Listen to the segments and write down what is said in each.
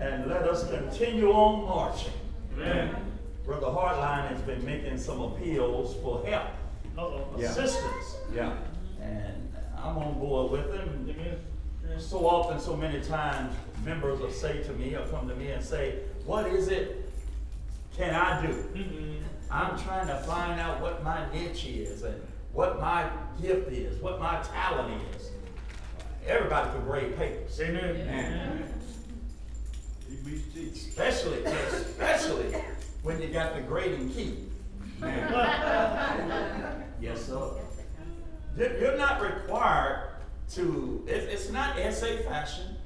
and let us continue on marching. Amen. Brother Hardline has been making some appeals for help, assistance. Yeah. And I'm on board with him. So often, so many times, members will say to me or come to me and say, what is it can I do? Mm-hmm. I'm trying to find out what my niche is and what my gift is, what my talent is. Everybody can grade papers. Amen. Amen. Especially when you got the grading key. Yes, sir. You're not required to, it's not essay fashion.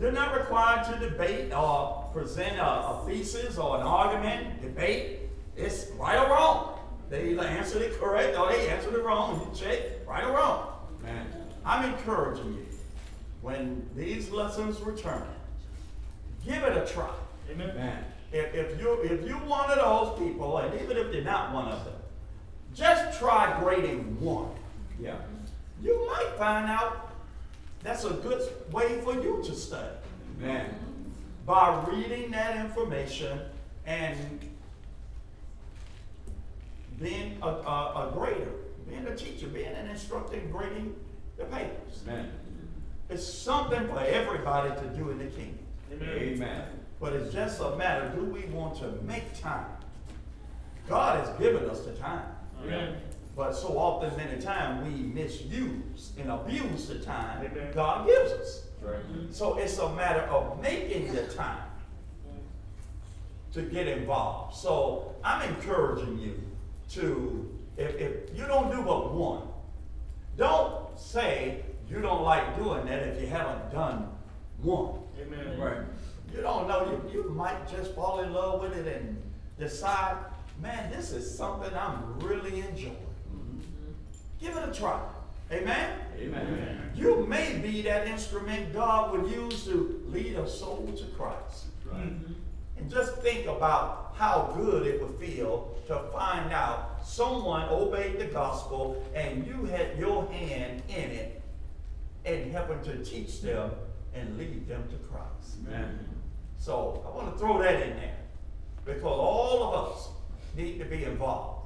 You're not required to debate or present a thesis or an argument, debate. It's right or wrong. They either answered it correct or they answered it wrong. You check, right or wrong. Man. I'm encouraging you, when these lessons return, give it a try. Amen. Man. If you're one of those people, and even if you're not one of them, just try grading one. Yeah. You might find out that's a good way for you to study. Amen. By reading that information and being a grader, being a teacher, being an instructor, grading the papers. Amen. It's something for everybody to do in the kingdom. Amen. Amen. But it's just a matter, do we want to make time? God has given us the time. Amen. But so often, many times, we misuse and abuse the time Amen. God gives us. Right. So it's a matter of making the time to get involved. So I'm encouraging you to, if you don't do but one, don't say you don't like doing that if you haven't done one. Amen. Right. You don't know, you might just fall in love with it and decide, man, this is something I'm really enjoying. Mm-hmm. Give it a try. Amen? Amen. You may be that instrument God would use to lead a soul to Christ. Right. Mm-hmm. And just think about how good it would feel to find out someone obeyed the gospel and you had your hand in it and helping to teach them and lead them to Christ. Amen. So I want to throw that in there because all of us need to be involved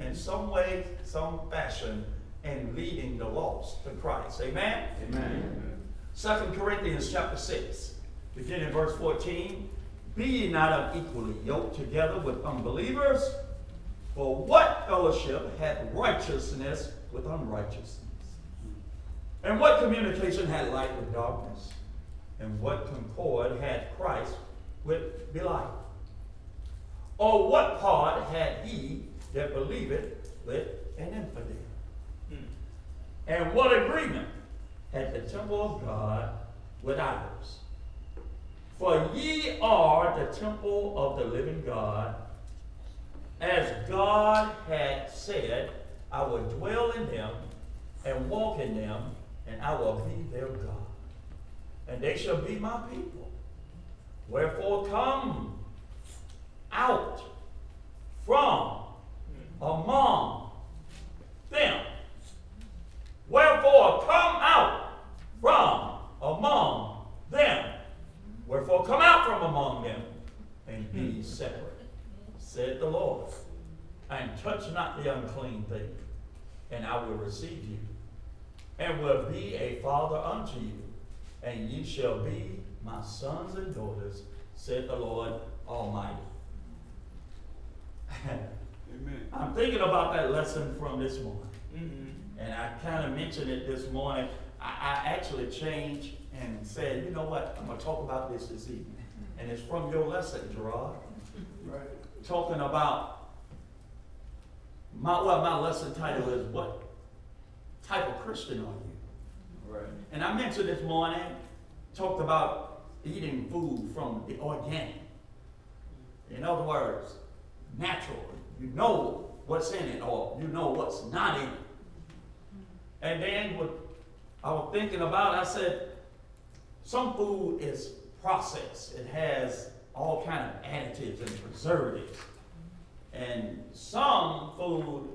in some way, some fashion, in leading the lost to Christ. Amen? Amen. 2 Corinthians chapter 6, beginning verse 14. Be ye not unequally yoked together with unbelievers, for what fellowship hath righteousness with unrighteousness? And what communication had light with darkness? And what concord had Christ with Belial? Or what part had he that believeth with an infidel? And what agreement had the temple of God with idols? For ye are the temple of the living God, as God had said, I will dwell in them and walk in them, and I will be their God. And they shall be my people. Wherefore come out from among them. Wherefore come out from among them. Wherefore come out from among them and be separate, said the Lord. And touch not the unclean thing, and I will receive you, and will be a father unto you, and ye shall be my sons and daughters, said the Lord Almighty. Amen. I'm thinking about that lesson from this morning. Mm-hmm. And I kind of mentioned it this morning. I actually changed and said, you know what, I'm going to talk about this evening. And it's from your lesson, Gerard. Right. Talking about, my lesson title is, what type of Christian are you? Right. And I mentioned this morning, talked about eating food from the organic. In other words, natural. You know what's in it or you know what's not in it. And then what I was thinking about, I said, some food is processed. It has all kind of additives and preservatives. And some food,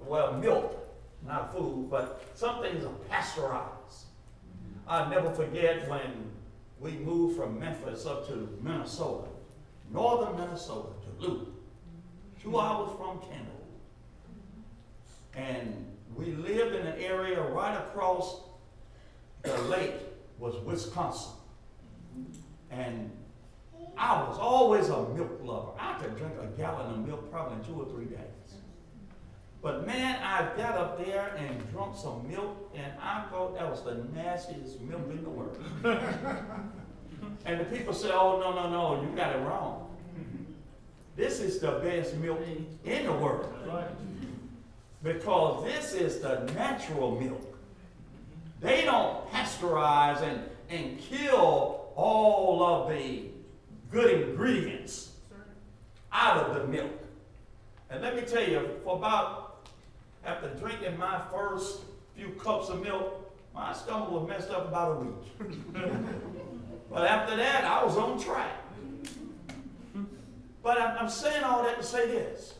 well, milk, not food, but some things are pasteurized. I'll never forget when we moved from Memphis up to Minnesota, northern Minnesota, to Duluth, 2 hours from Canada. And we lived in an area right across the lake was Wisconsin. And I was always a milk lover. I could drink a gallon of milk probably in 2 or 3 days. But man, I got up there and drunk some milk, and I thought that was the nastiest milk in the world. And the people said, oh, no, no, no, you got it wrong. This is the best milk in the world. Right. Because this is the natural milk. They don't pasteurize and kill all of the good ingredients out of the milk. And let me tell you, for about, after drinking my first few cups of milk, my stomach was messed up about a week. But after that, I was on track. But I'm saying all that to say this.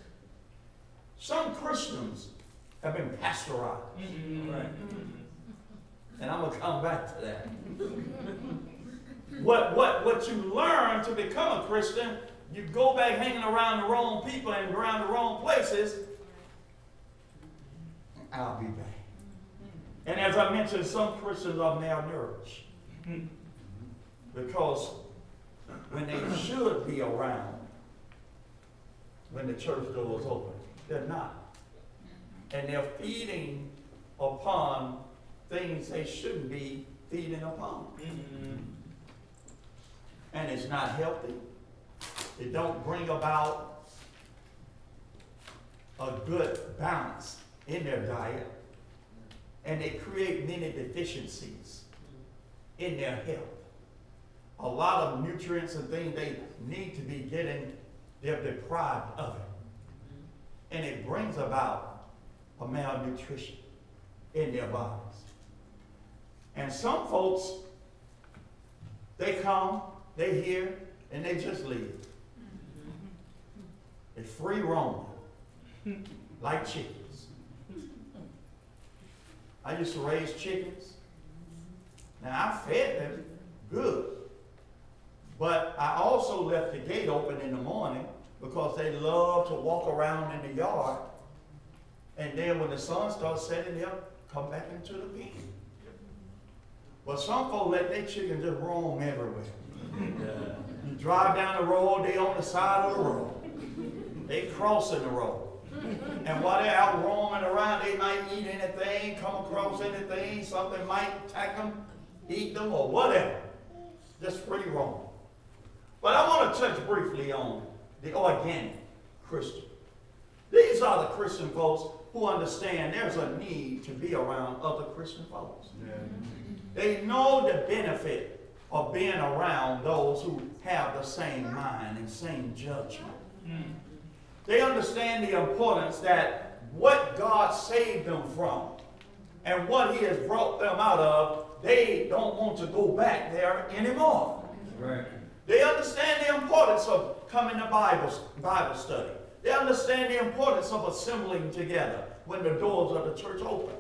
Some Christians have been pasteurized. Right? And I'm going to come back to that. What you learn to become a Christian, you go back hanging around the wrong people and around the wrong places, I'll be back. And as I mentioned, some Christians are malnourished because when they should be around, when the church door is open, they're not. And they're feeding upon things they shouldn't be feeding upon. Mm-hmm. And it's not healthy. It don't bring about a good balance in their diet. And they create many deficiencies in their health. A lot of nutrients and things they need to be getting, they're deprived of it. And it brings about a malnutrition in their bodies. And some folks, they come, they hear, and they just leave. They free roam, like chickens. I used to raise chickens. Now I fed them good, but I also left the gate open in the morning because they love to walk around in the yard. And then when the sun starts setting, they'll come back into the pen. But some folks let their chickens just roam everywhere. Yeah. You drive down the road, they on the side of the road. They crossing the road. And while they're out roaming around, they might eat anything, come across anything, something might attack them, eat them, or whatever. Just free roaming. But I want to touch briefly on the organic Christian. These are the Christian folks who understand there's a need to be around other Christian folks. Yeah. They know the benefit of being around those who have the same mind and same judgment. Mm. They understand the importance that what God saved them from and what he has brought them out of, they don't want to go back there anymore. Right. They understand the importance of coming to Bible study. They understand the importance of assembling together when the doors of the church open.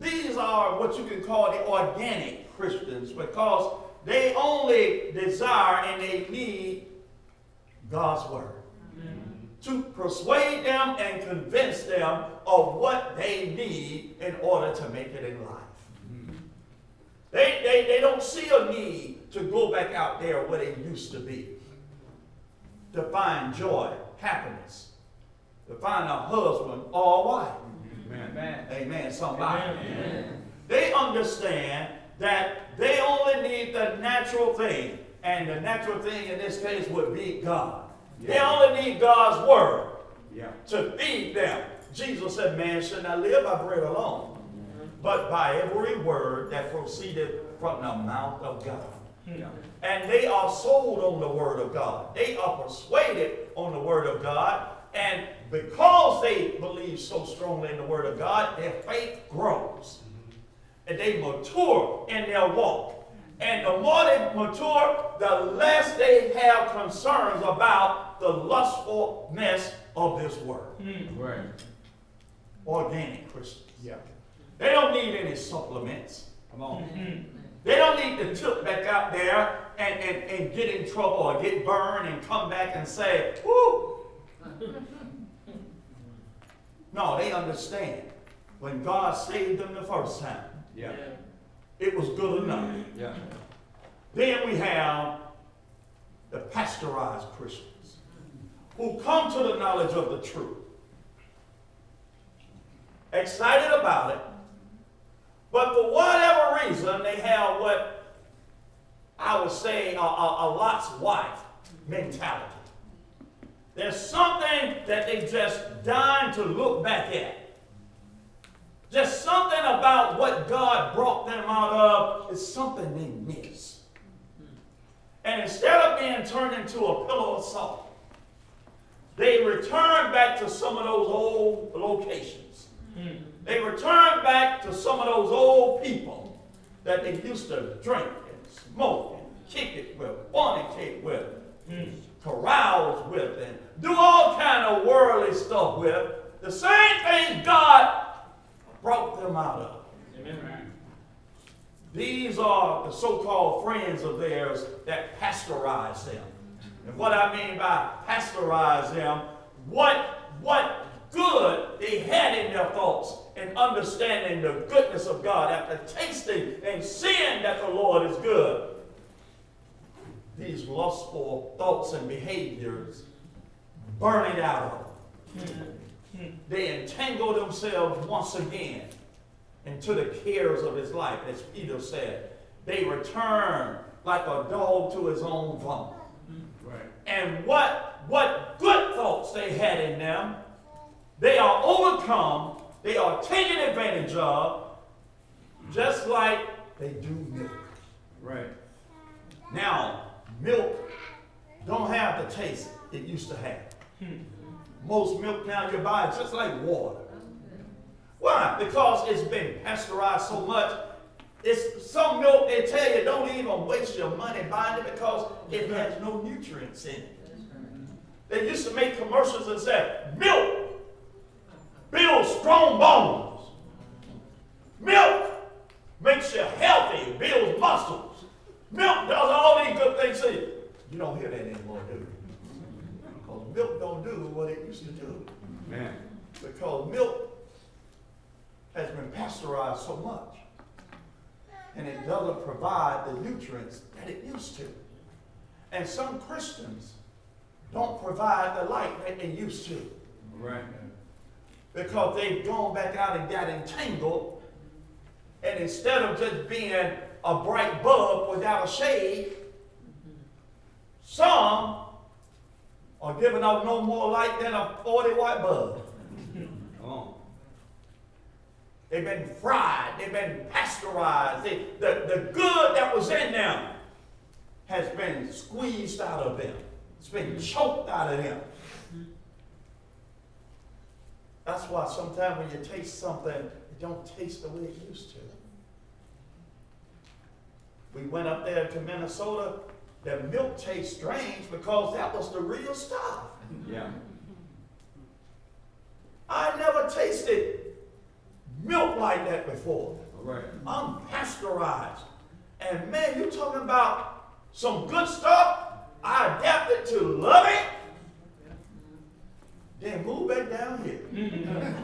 These are what you can call the organic Christians because they only desire and they need God's word to persuade them and convince them of what they need in order to make it in life. Mm-hmm. They don't see a need to go back out there where they used to be, to find joy, happiness, to find a husband or a wife. Amen. Amen. Amen, somebody. Amen. They understand that they only need the natural thing, and the natural thing in this case would be God. Yeah. They only need God's word to feed them. Jesus said, man should not live by bread alone, but by every word that proceeded from the mouth of God. Yeah. And they are sold on the word of God. They are persuaded on the word of God. And because they believe so strongly in the word of God, their faith grows. And they mature in their walk. And the more they mature, the less they have concerns about the lustfulness of this world. Mm. Right. Organic Christians. Yeah. They don't need any supplements. Come on. Mm-hmm. They don't need to tilt back out there and get in trouble or get burned and come back and say, whoo. No, they understand. When God saved them the first time, it was good enough. Yeah. Then we have the pasteurized Christians who come to the knowledge of the truth, excited about it, but for whatever reason they have what I would say a Lot's wife mentality. There's something that they just dying to look back at. Just something about what God brought them out of is something they miss. And instead of being turned into a pillar of salt, they return back to some of those old locations. Mm-hmm. They return back to some of those old people that they used to drink and smoke and kick it with, fornicate with, carouse with, and do all kind of worldly stuff with. The same things God brought them out of. Amen. These are the so-called friends of theirs that pasteurize them. And what I mean by pasteurize them, what good they had in their thoughts and understanding the goodness of God after tasting and seeing that the Lord is good. These lustful thoughts and behaviors burn it out of them. They entangle themselves once again into the cares of his life. As Peter said, they return like a dog to his own vomit. Right. And what good thoughts they had in them, they are overcome, they are taken advantage of, just like they do milk. Right. Now, milk don't have the taste it used to have. Most milk now you buy is just like water. Why? Because it's been pasteurized so much. It's some milk they tell you don't even waste your money buying it because it has no nutrients in it. They used to make commercials and say, milk builds strong bones. Milk makes you healthy, builds muscles. Milk does all these good things to you. You don't hear that anymore, do you? Milk don't do what it used to do. Amen. Because milk has been pasteurized so much. And it doesn't provide the nutrients that it used to. And some Christians don't provide the light that they used to. Right. Because they've gone back out and got entangled. And instead of just being a bright bulb without a shade, some or giving out no more light than a 40-watt bulb. Oh. They've been fried. They've been pasteurized. The good that was in them has been squeezed out of them. It's been choked out of them. That's why sometimes when you taste something, it don't taste the way it used to. We went up there to Minnesota. The milk tastes strange because that was the real stuff. Yeah. I never tasted milk like that before. All right. I'm pasteurized. And man, you're talking about some good stuff. I adapted to love it. Then move back down here.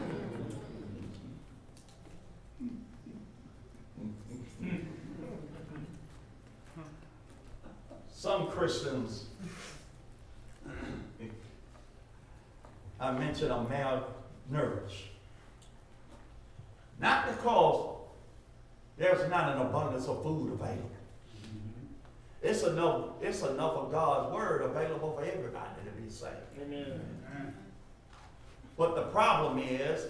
Some Christians, I mentioned, are malnourished. Not because there's not an abundance of food available. It's enough of God's word available for everybody to be saved. Amen. But the problem is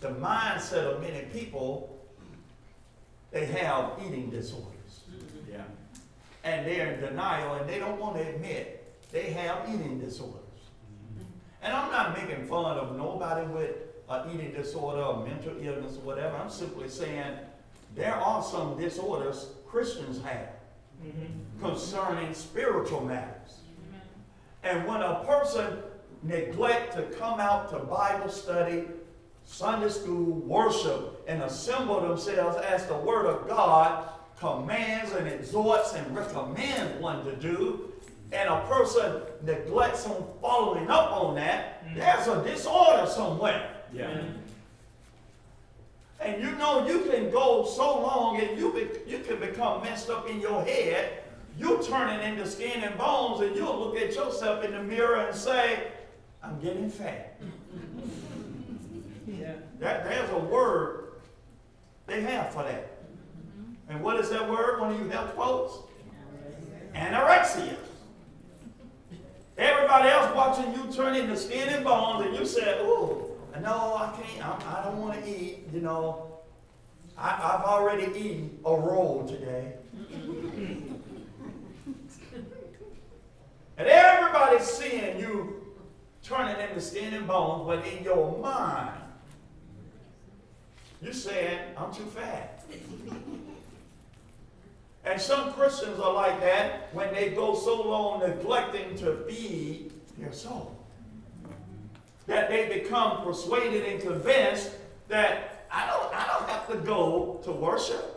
the mindset of many people, they have eating disorders. Yeah. And they're in denial, and they don't want to admit they have eating disorders. And I'm not making fun of nobody with an eating disorder or mental illness or whatever. I'm simply saying there are some disorders Christians have concerning spiritual matters. And when a person neglects to come out to Bible study, Sunday school, worship, and assemble themselves as the Word of God, commands and exhorts and recommends one to do, and a person neglects on following up on that, there's a disorder somewhere. Yeah. Mm-hmm. And you know you can go so long and you can become messed up in your head. You're turning into skin and bones, and you'll look at yourself in the mirror and say, I'm getting fat. Yeah. There's a word they have for that. And what is that word? One of you health quotes? Anorexia. Everybody else watching you turn into skin and bones, and you say, oh, no, I can't. I don't want to eat. You know, I've already eaten a roll today. And everybody's seeing you turning into skin and bones, but in your mind, you're saying, I'm too fat. And some Christians are like that when they go so long neglecting to feed their soul, that they become persuaded and convinced that I don't have to go to worship.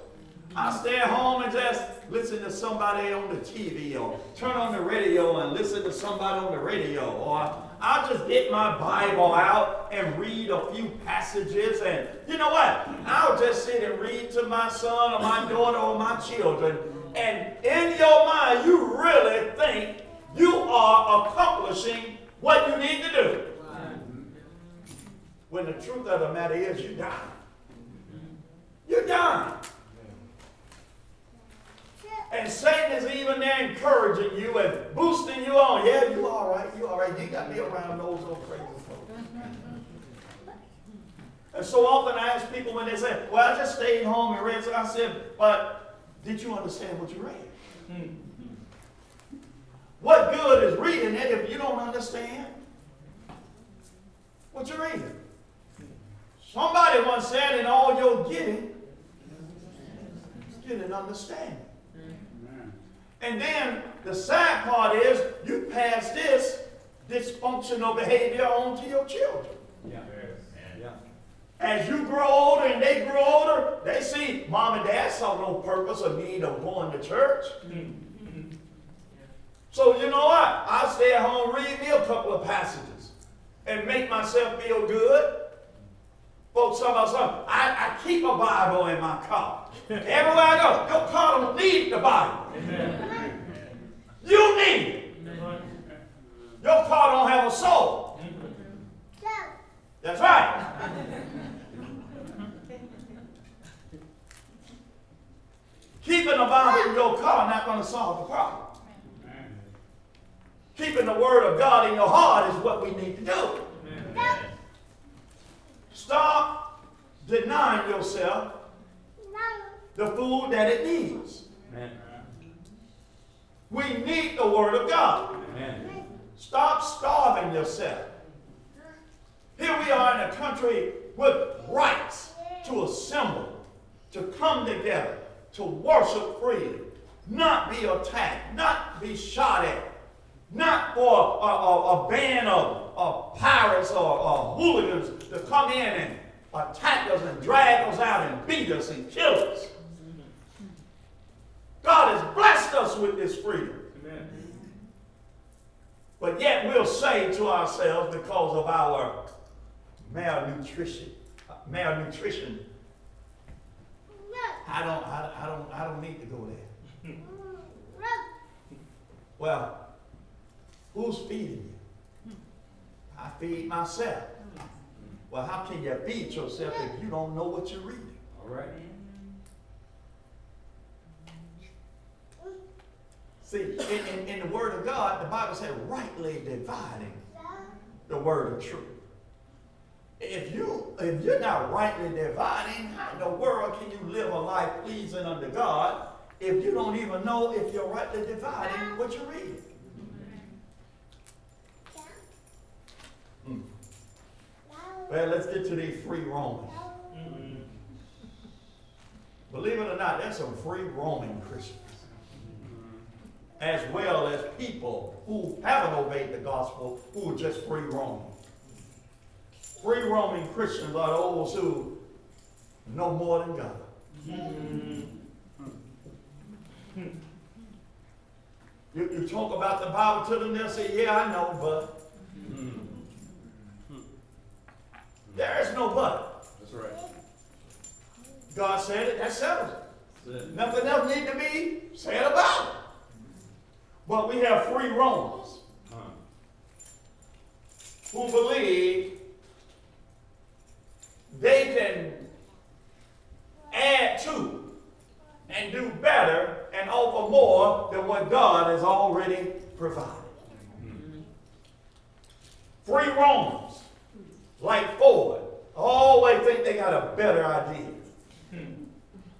I stay at home and just listen to somebody on the TV, or turn on the radio and listen to somebody on the radio, or I'll just get my Bible out and read a few passages, and you know what? I'll just sit and read to my son or my daughter or my children, and in your mind you really think you are accomplishing what you need to do. When the truth of the matter is you're dying. You're dying. And Satan is even there encouraging you and boosting you on. Yeah, you all right, you all right. You got to be around those old crazy folks. And so often I ask people when they say, well, I just stayed home and read. So I said, but did you understand what you read? What good is reading it if you don't understand what you're reading? Somebody once said, in all your getting, get an understanding. And then the sad part is you pass this dysfunctional behavior on to your children. Yeah. Yeah. As you grow older and they grow older, they see mom and dad saw no purpose or need of going to church. Mm-hmm. So you know what? I'll stay at home, read me a couple of passages and make myself feel good. Folks, I keep a Bible in my car. Everywhere I go, your car don't need the Bible. Amen. You need it. Amen. Your car don't have a soul. Amen. That's right. Keeping the Bible in your car not going to solve the problem. Amen. Keeping the Word of God in your heart is what we need to do. Amen. Stop denying yourself the food that it needs. Amen. We need the Word of God. Amen. Stop starving yourself. Here we are in a country with rights to assemble, to come together, to worship freely, not be attacked, not be shot at, not for a band of pirates or hooligans to come in and attack us and drag us out and beat us and kill us. God has blessed us with this freedom. Amen. But yet we'll say to ourselves, because of our malnutrition, I don't need to go there. Well, who's feeding you? I feed myself. Well, how can you feed yourself if you don't know what you're reading? All right. See, in the Word of God, the Bible said, rightly dividing the word of truth. If you're not rightly dividing, how in the world can you live a life pleasing unto God if you don't even know if you're rightly dividing what you're reading? Well, let's get to these free Romans. Mm-hmm. Believe it or not, there's some free Roman Christians, as well as people who haven't obeyed the gospel, who are just free Roman. Free Roman Christians are those who know more than God. Mm-hmm. You talk about the Bible to them, they'll say, yeah, I know, but. There is no but. That's right. God said it, that settles it. Nothing else needs to be said about it. But we have free roamers who believe they can add to and do better and offer more than what God has already provided. Free roamers, like Ford, always think they got a better idea.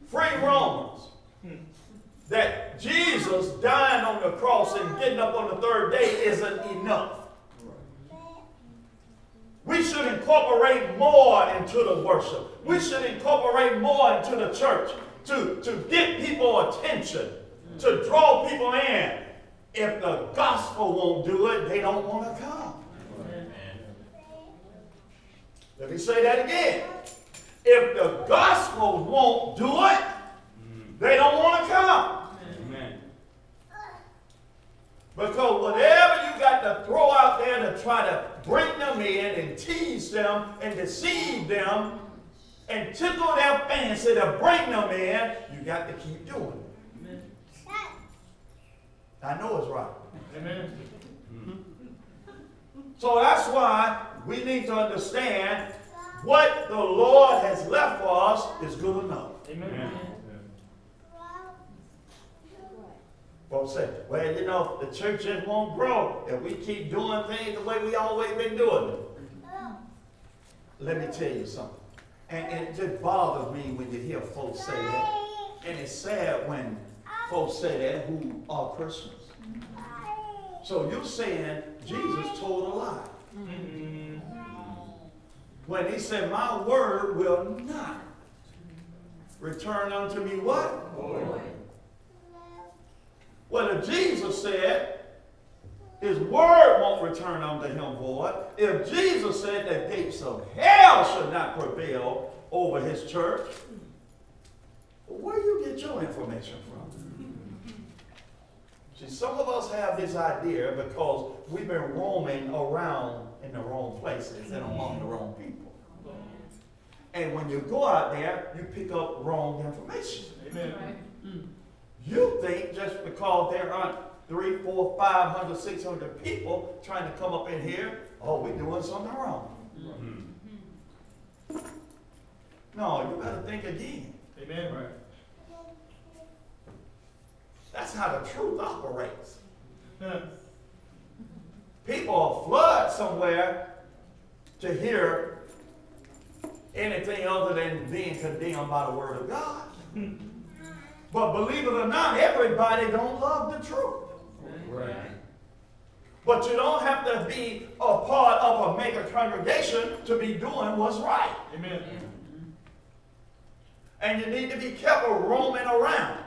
Free roamers that Jesus dying on the cross and getting up on the third day isn't enough. We should incorporate more into the worship. We should incorporate more into the church to get people attention, to draw people in. If the gospel won't do it, they don't want to come. Let me say that again. If the gospel won't do it, they don't want to come. Amen. Because whatever you got to throw out there to try to bring them in and tease them and deceive them and tickle their fancy to bring them in, you got to keep doing it. Amen. I know it's right. Amen. So that's why we need to understand what the Lord has left for us is good enough. Amen. Amen. Folks say, well, you know, the church just won't grow if we keep doing things the way we always been doing them. Let me tell you something. And it just bothers me when you hear folks say that. And it's sad when folks say that who are Christians. So you're saying Jesus told a lie. Mm-hmm. When he said, my word will not return unto me what? Void. Well, if Jesus said his word won't return unto him void, if Jesus said that gates of hell should not prevail over his church, where do you get your information from? See, some of us have this idea because we've been roaming around in the wrong places and among the wrong people. And when you go out there, you pick up wrong information. Amen. You think just because there aren't 300, 400, 500, 600 people trying to come up in here, oh, we're doing something wrong. Mm-hmm. No, you better think again. Amen. Right. That's how the truth operates. People will flood somewhere to hear anything other than being condemned by the word of God. But believe it or not, everybody don't love the truth. Right. But you don't have to be a part of a mega congregation to be doing what's right. Amen. And you need to be careful roaming around.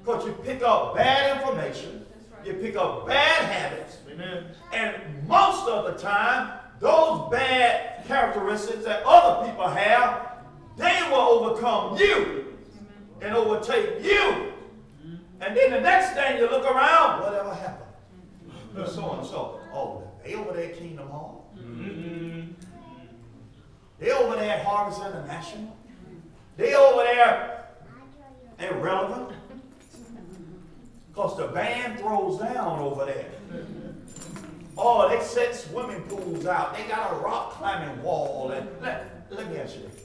Because you pick up bad information. Right. You pick up bad habits. Amen. And most of the time, those bad characteristics that other people have, they will overcome you and overtake you. And then the next thing you look around, whatever happened? So and so. Oh, they over there at Kingdom Hall. Mm-hmm. They over there at Harvest International. They over there at Relevant. Because the band throws down over there. Oh, they set swimming pools out. They got a rock climbing wall. And let me ask you this.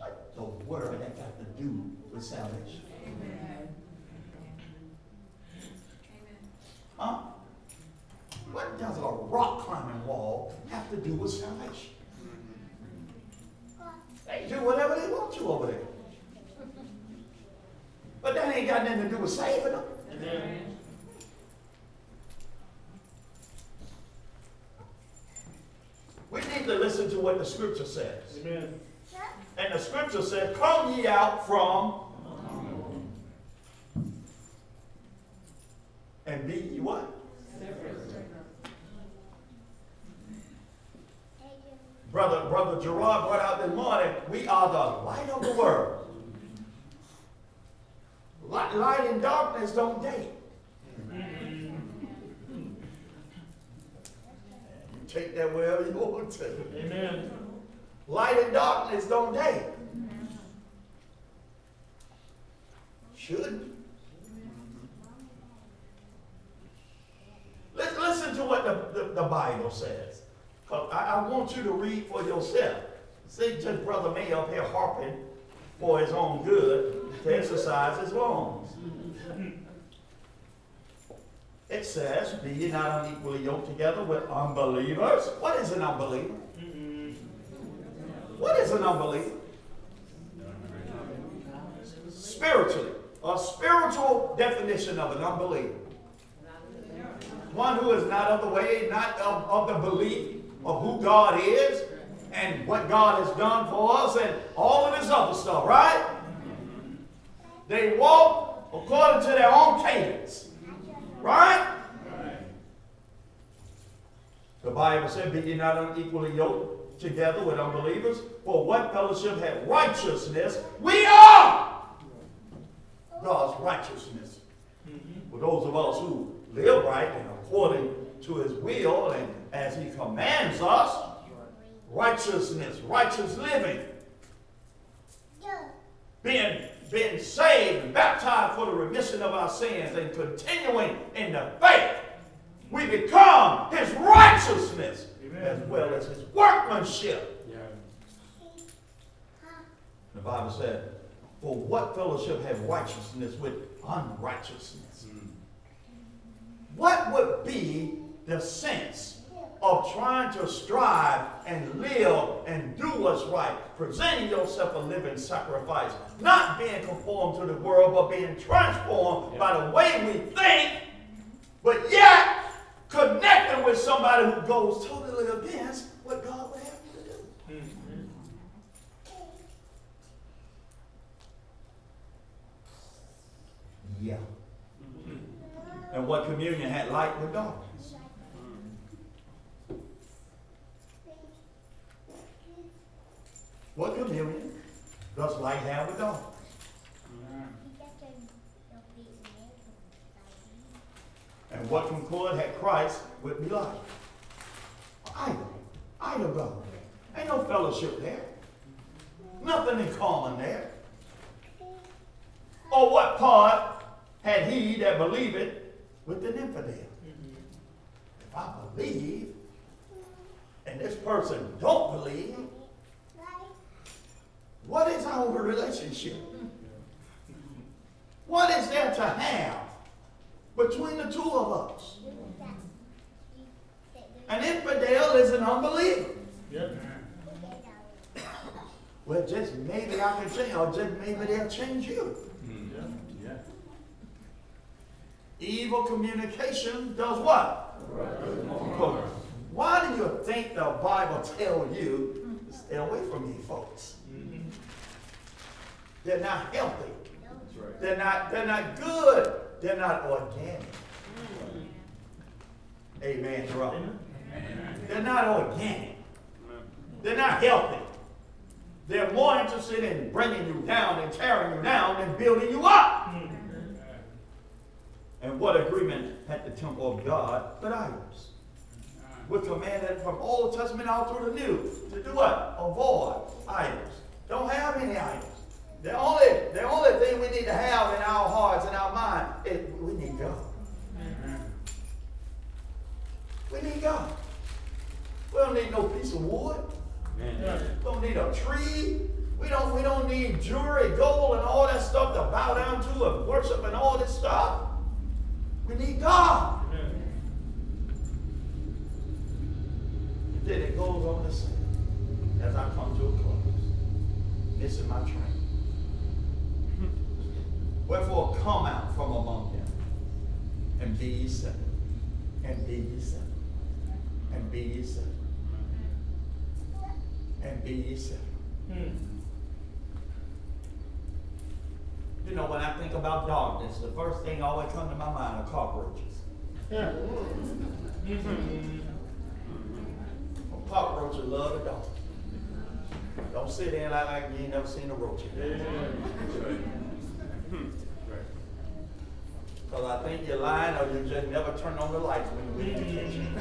What the world that got to do with salvation? Amen. Huh? What does a rock climbing wall have to do with salvation? They do whatever they want to over there. But that ain't got nothing to do with saving them. Amen. We need to listen to what the scripture says. Amen. And the scripture said, come ye out from and be ye what? Brother Gerard brought out this morning, we are the light of the world. Light and darkness don't date. Amen. You take that wherever you want to. Amen. Light and darkness don't date. Shouldn't. Listen to what the Bible says. I want you to read for yourself. See, just Brother May up here harping for his own good to exercise his lungs. It says, be ye not unequally yoked together with unbelievers. What is an unbeliever? What is an unbeliever? Spiritually. A spiritual definition of an unbeliever. One who is not of the way, not of the belief of who God is and what God has done for us and all of this other stuff, right? They walk according to their own cadence, right? The Bible said, be ye not unequally yoked together with unbelievers, for what fellowship hath righteousness? We are God's righteousness. For those of us who live right and according to his will and as he commands us, righteousness, righteous living, being saved and baptized for the remission of our sins and continuing in the faith, we become his righteousness. Amen. As well as his workmanship. Yeah. The Bible said, for what fellowship have righteousness with unrighteousness? Mm. What would be the sense of trying to strive and live and do what's right, presenting yourself a living sacrifice, not being conformed to the world, but being transformed by the way we think, but yet connecting with somebody who goes totally against what God would have you to do? Mm-hmm. Yeah. And what communion had light with darkness? What communion does light have with darkness? And what concord had Christ with Belial? Either God. Ain't no fellowship there. Nothing in common there. Or what part had he that believeth with an infidel? Mm-hmm. If I believe, and this person don't believe, what is our relationship? What is there to have between the two of us? An infidel is an unbeliever. Yep. Well, just maybe I can change, or just maybe they'll change you. Evil communication does what? Right. Why do you think the Bible tells you to stay away from these folks? Mm-hmm. They're not healthy. That's right. They're not good. They're not organic. Mm-hmm. Amen, brother. Amen. They're not organic. Amen. They're not healthy. They're more interested in bringing you down and tearing you down than building you up. Mm-hmm. And what agreement had the temple of God but idols? We're commanded from Old Testament all through the New to do what? Avoid idols. Don't have any idols. The only thing we need to have in our hearts and our mind is we need God. Amen. We need God. We don't need no piece of wood. Amen. We don't need a tree. We don't need jewelry, gold, and all that stuff to bow down to and worship and all this stuff. We need God. Amen. And then it goes on to say, as I come to a close, missing my train. Wherefore, come out from among them, and be ye separate, and be ye separate, and be ye separate, and be ye separate. You know, when I think about darkness, the first thing always comes to my mind are cockroaches. Yeah. Well, cockroaches love the dark. Don't sit in like you ain't never seen a roach. Yeah. Right. Because I think you're lying or you just never turn on the lights when you get in the kitchen.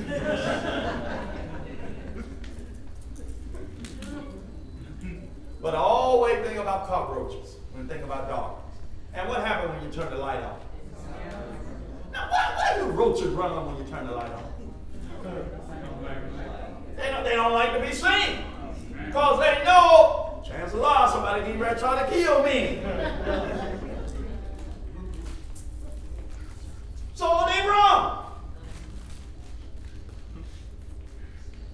But I always think about cockroaches when I think about dogs. And what happens when you turn the light off? Now, why do roaches run on when you turn the light off? They don't like to be seen. Because they know, chances are somebody getting ready to try to kill me. So they run.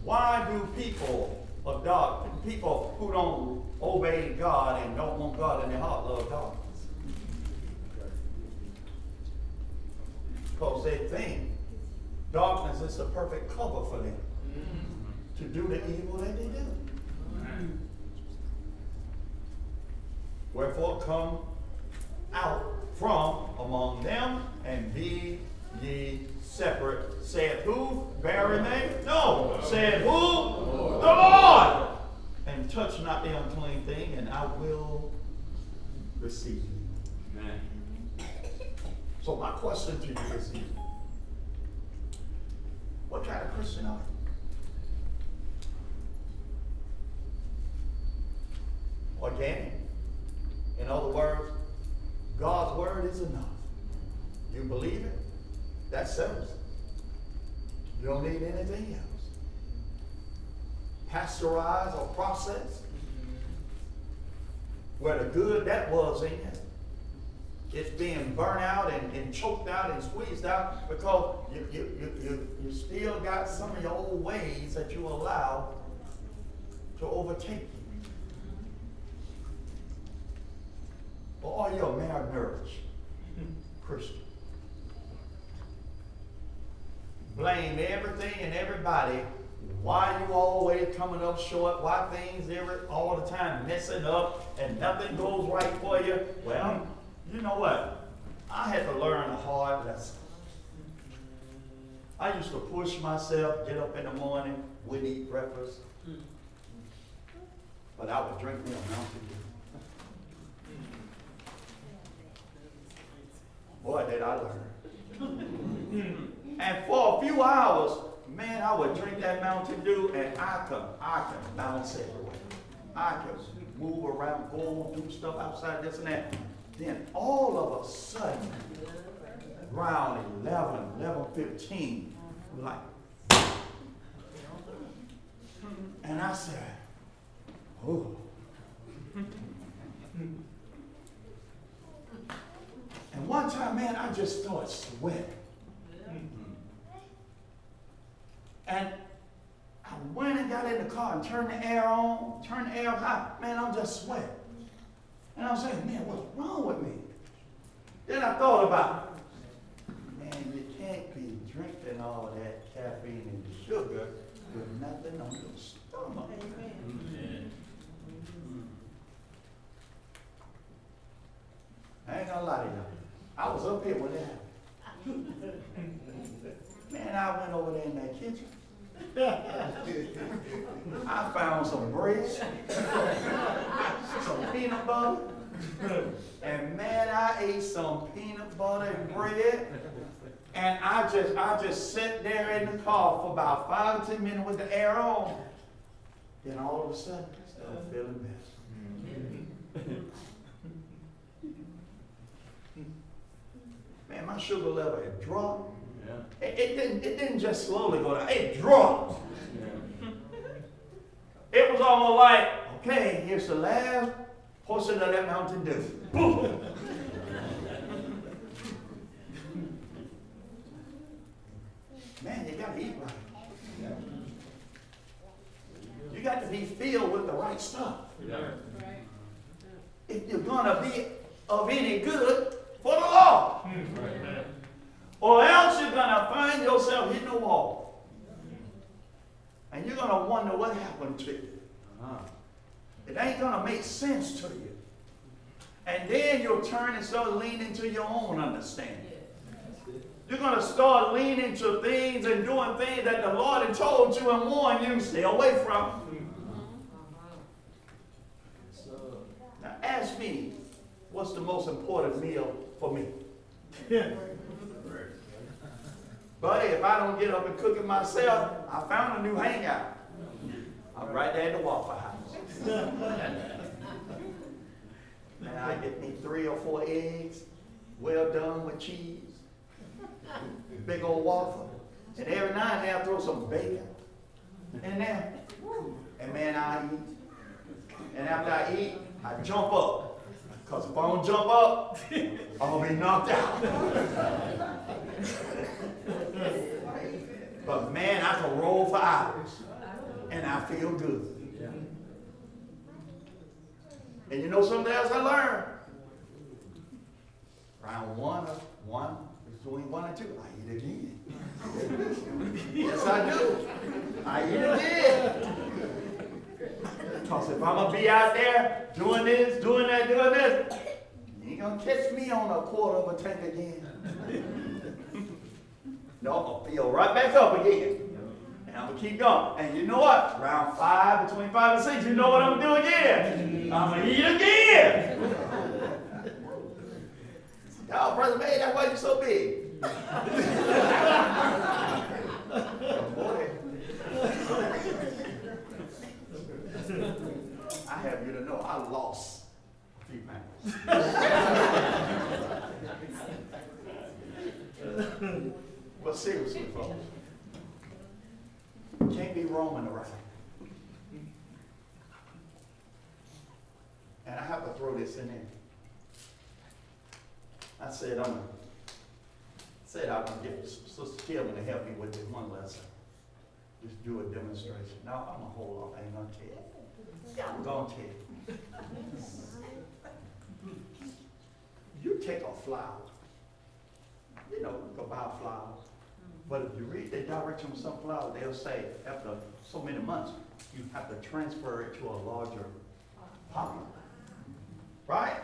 Why do people who don't obey God and don't want God in their heart love darkness? Because they think darkness is the perfect cover for them to do the evil that they do. Wherefore come out from among them and be ye separate. Said who? Bury me? No. Said who? Lord. The Lord. And touch not the unclean thing, and I will receive you. Amen. So my question to you is, what kind of Christian are you? Organic. In other words, God's word is enough. You believe it, that settles it. You don't need anything else. Pasteurize or process. Where the good that was in it, it's being burnt out and choked out and squeezed out because you still got some of your old ways that you allow to overtake you. Or are you a malnourished Christian? Blame everything and everybody. Why you always coming up short? Why things all the time messing up and nothing goes right for you? Well, you know what? I had to learn a hard lesson. I used to push myself, get up in the morning, wouldn't eat breakfast. But I would drink me a Mountain Dew. Boy, did I learn. And for a few hours, man, I would drink that Mountain Dew and I can bounce everywhere. I can move around, go and do stuff outside this and that. Then all of a sudden, around 11:15, like, and I said, oh. And one time, man, I just started sweating. Mm-hmm. And I went and got in the car and turned the air on, turned the air high. Man, I'm just sweating. And I'm saying, man, what's wrong with me? Then I thought about it. Man, you can't be drinking all that caffeine and sugar with nothing on your stomach. Amen. Mm-hmm. I ain't gonna lie to y'all. I was up here when that happened. Man, I went over there in that kitchen. I found some bread, some peanut butter, and man, I ate some peanut butter and bread. And I just sat there in the car for about 5 or 10 minutes with the air on. Then all of a sudden, I started feeling better. Man, my sugar level had dropped. Yeah. It didn't just slowly go down. It dropped. Yeah. It was almost like, okay, here's the last portion of that Mountain Dew. Boom! Man, you got to eat right. Yeah. You got to be filled with the right stuff. Yeah. Right. If you're going to be of any good, for the law. Right. Or else you're going to find yourself hitting a wall. And you're going to wonder what happened to you. Uh-huh. It ain't going to make sense to you. And then you'll turn and start leaning to your own understanding. You're going to start leaning to things and doing things that the Lord had told you and warned you to stay away from. Now ask me, what's the most important meal for me? Yeah. I don't get up and cook it myself, I found a new hangout. I'm right there at the Waffle House. Man, I get me 3 or 4 eggs, well done with cheese, big old waffle. And every now and then I throw some bacon in there. And man, I eat. And after I eat, I jump up. Because if I don't jump up, I'm going to be knocked out. But man, I can roll for hours. And I feel good. And you know something else I learned? Around between 1 and 2, I eat again. Yes, I do. I eat again. Because if I'm going to be out there doing this, doing that, doing this, you ain't going to catch me on a quarter of a tank again. No, I'm going to feel right back up again. And I'm going to keep going. And you know what? Round 5, between 5 and 6, you know what I'm going to do again? I'm going to eat again. Y'all, Brother May, that's why you so big. I have you to know I lost a few pounds. But seriously, folks, can't be roaming around. And I have to throw this in there. I said I was going to get Sister Tillman to help me with this one lesson. Just do a demonstration. No, I'm going to hold off. I ain't going to tell you. I'm going to tell you. You take a flower. You know, you can buy a flower. But if you read the direction of some flower, they'll say after so many months, you have to transfer it to a larger pot. Right?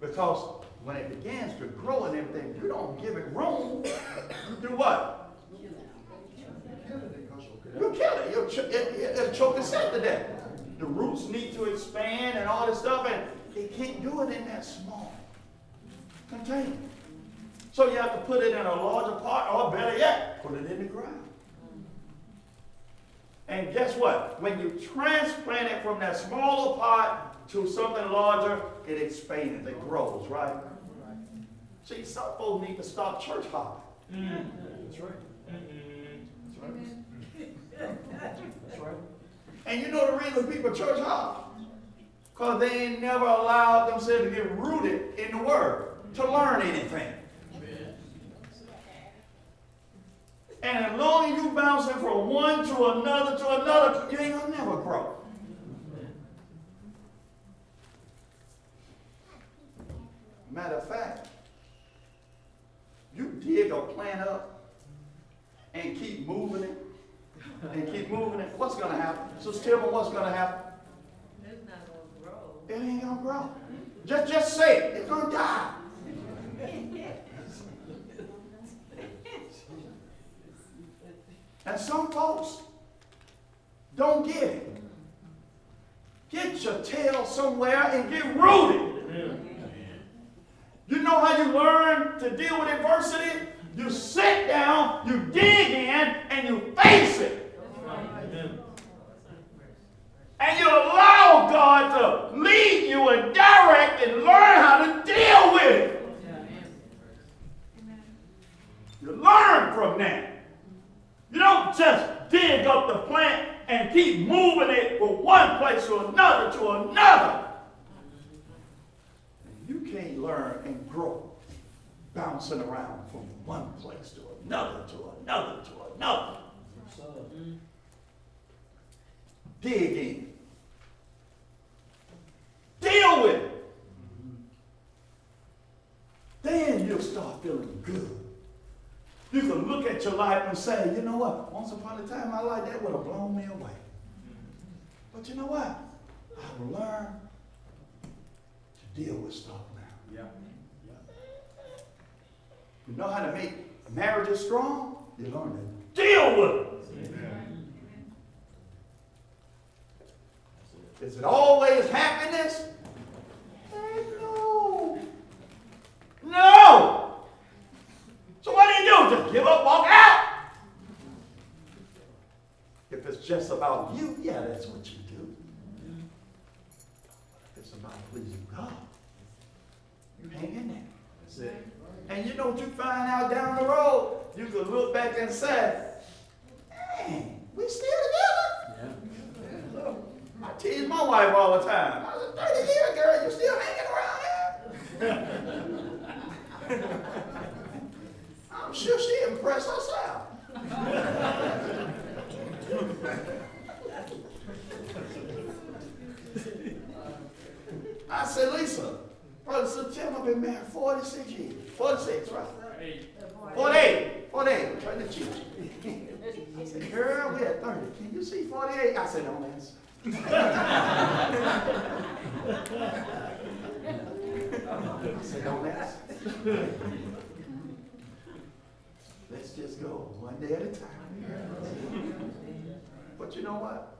Because when it begins to grow and everything, you don't give it room. You do what? You kill it. It'll choke itself to death. The roots need to expand and all this stuff, and they can't do it in that small container. So you have to put it in a larger pot, or better yet, put it in the ground. And guess what? When you transplant it from that smaller pot to something larger, it expands, it grows, right? See, some folks need to stop church hopping. Mm. That's right. That's right. That's right. And you know the reason people church hop? Because they ain't never allowed themselves to get rooted in the Word, to learn anything. And as long as you bouncing from one to another, you ain't going to never grow. Matter of fact, you dig a plant up and keep moving it, What's going to happen? So tell me what's going to happen. It's not going to grow. It ain't going to grow. Just say it. It's going to die. And some folks don't get it. Get your tail somewhere and get rooted. Amen. You know how you learn to deal with adversity? You sit down, you dig in, and you face it. Amen. And you allow God to lead you and direct and learn how to deal with it. Amen. You learn from that. You don't just dig up the plant and keep moving it from one place to another You can't learn and grow bouncing around from one place to another Dig in. Deal with it. Then you'll start feeling good. You can look at your life and say, you know what? Once upon a time, my life, that would have blown me away. But you know what? I've learned to deal with stuff now. Yeah. Yeah. You know how to make marriages strong? You learn to deal with it. Amen. Is it always happiness? No. No. So what do you do? just give up, walk out. If it's just about you, yeah, that's what you do. If it's about pleasing God, you hang in there. That's it. And you know what you find out down the road? You can look back and say, dang, we still together. Yeah. Look, I tease my wife all the time. I was 30 years, girl, you still hanging around here? I'm sure she impressed herself. I said, Lisa, Brother Sister Tillman, I've been married 46 years. 46, right? 48. 48. I'm trying to cheat. I said, girl, we're at 30. Can you see 48? I said, don't answer. I said, don't answer. Let's just go one day at a time. But you know what?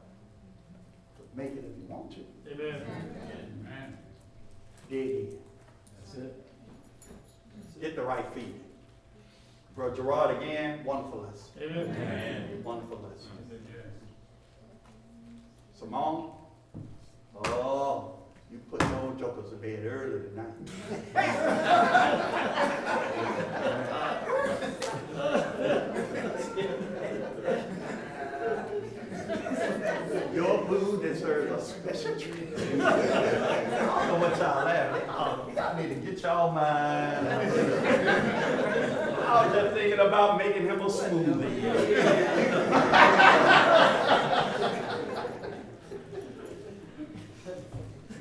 Make it if you want to. Amen. Amen. Dig in. That's it. Get the right feet. Brother Gerard again, wonderful lesson. Amen. Amen. Wonderful lesson. Simone, oh, you put the old jokers to bed early tonight. Your food deserves a special treat. I don't know what y'all laughing at. Y'all need to get y'all mind. I was just thinking about making him a smoothie.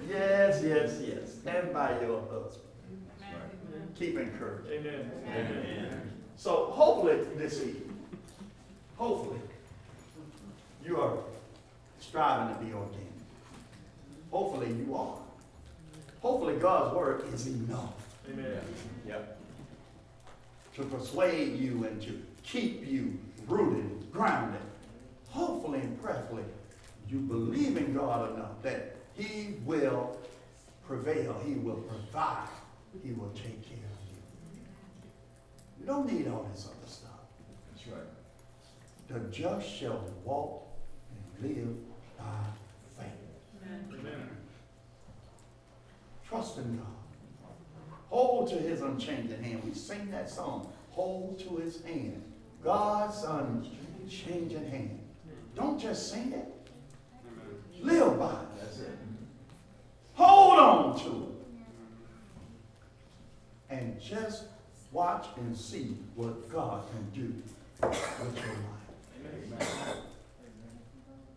Yes. Stand by your husband. Right. Keep encouraged. Amen. Amen. So hopefully this evening, you are striving to be organic. Hopefully you are. Hopefully God's word is enough. Amen. Yep. To persuade you and to keep you rooted, grounded. Hopefully and prayerfully you believe in God enough that he will prevail, he will provide, he will take care of you. You don't need all this other stuff. That's right. The just shall walk and live by faith. Amen. Trust in God. Hold to his unchanging hand. We sing that song. Hold to his hand. God's unchanging hand. Don't just sing it. Live by it. That's it. Hold on to it. And just watch and see what God can do with your life. Amen.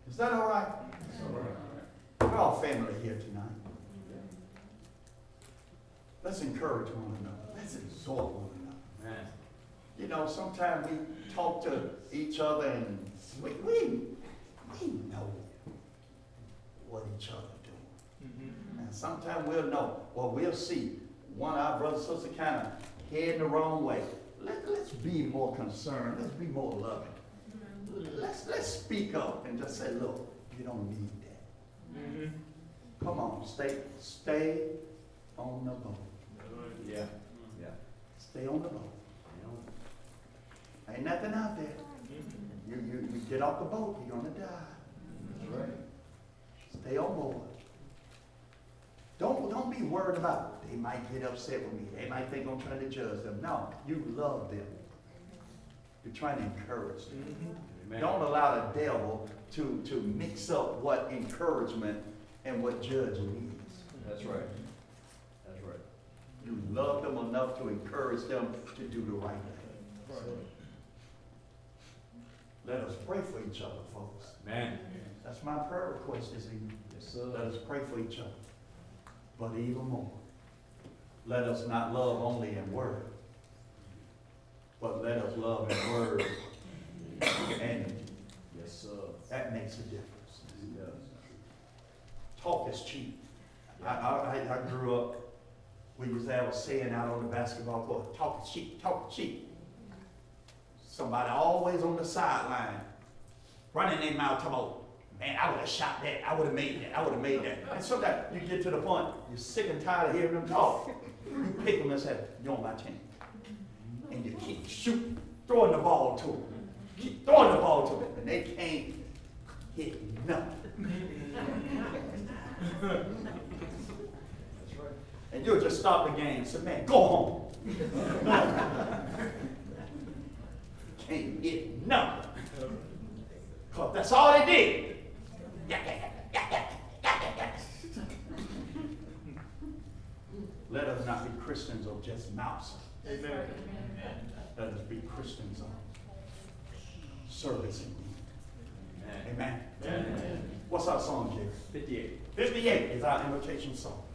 Is that all right? That's all right. We're all family here tonight. Let's encourage one another. Let's exhort one another. Amen. You know, sometimes we talk to each other and we know what each other doing. Mm-hmm. And sometimes we'll know, or we'll see one of our brothers and sisters kind of heading the wrong way. Let's be more concerned. Let's be more loving. Let's speak up and just say, look, you don't need that. Mm-hmm. Come on, stay on the boat. Yeah. Yeah. Stay on the boat. Ain't nothing out there. Mm-hmm. You get off the boat, you're gonna die. That's right. Stay on board. Don't be worried about it. They might get upset with me. They might think I'm trying to judge them. No, you love them. You're trying to encourage them. Mm-hmm. Don't allow the devil to mix up what encouragement and what judging means. That's right. That's right. You love them enough to encourage them to do the right thing. Right. Let us pray for each other, folks. Amen. That's my prayer request this evening. Yes, sir. Let us pray for each other. But even more, let us not love only in word, but let us love in word and yes, sir. That makes a difference. It does. Talk is cheap. Yeah. I grew up, we used to have a saying out on the basketball court, talk is cheap, talk is cheap. Somebody always on the sideline, running their mouth about, man, I would have shot that. I would have made that. I would have made that. And sometimes you get to the point, you're sick and tired of hearing them talk. You pick them and say, you're on my team. And you keep shooting. throwing the ball to them. Keep throwing the ball to them, and they can't hit nothing. That's right. And you'll just stop the game and say, man, go home. Can't hit nothing. Because that's all they did. Let us not be Christians of just mouths. Amen. Let us be Christians of service indeed. Amen. Amen. Amen. What's our song, Jerry? 58. 58 is our invocation song.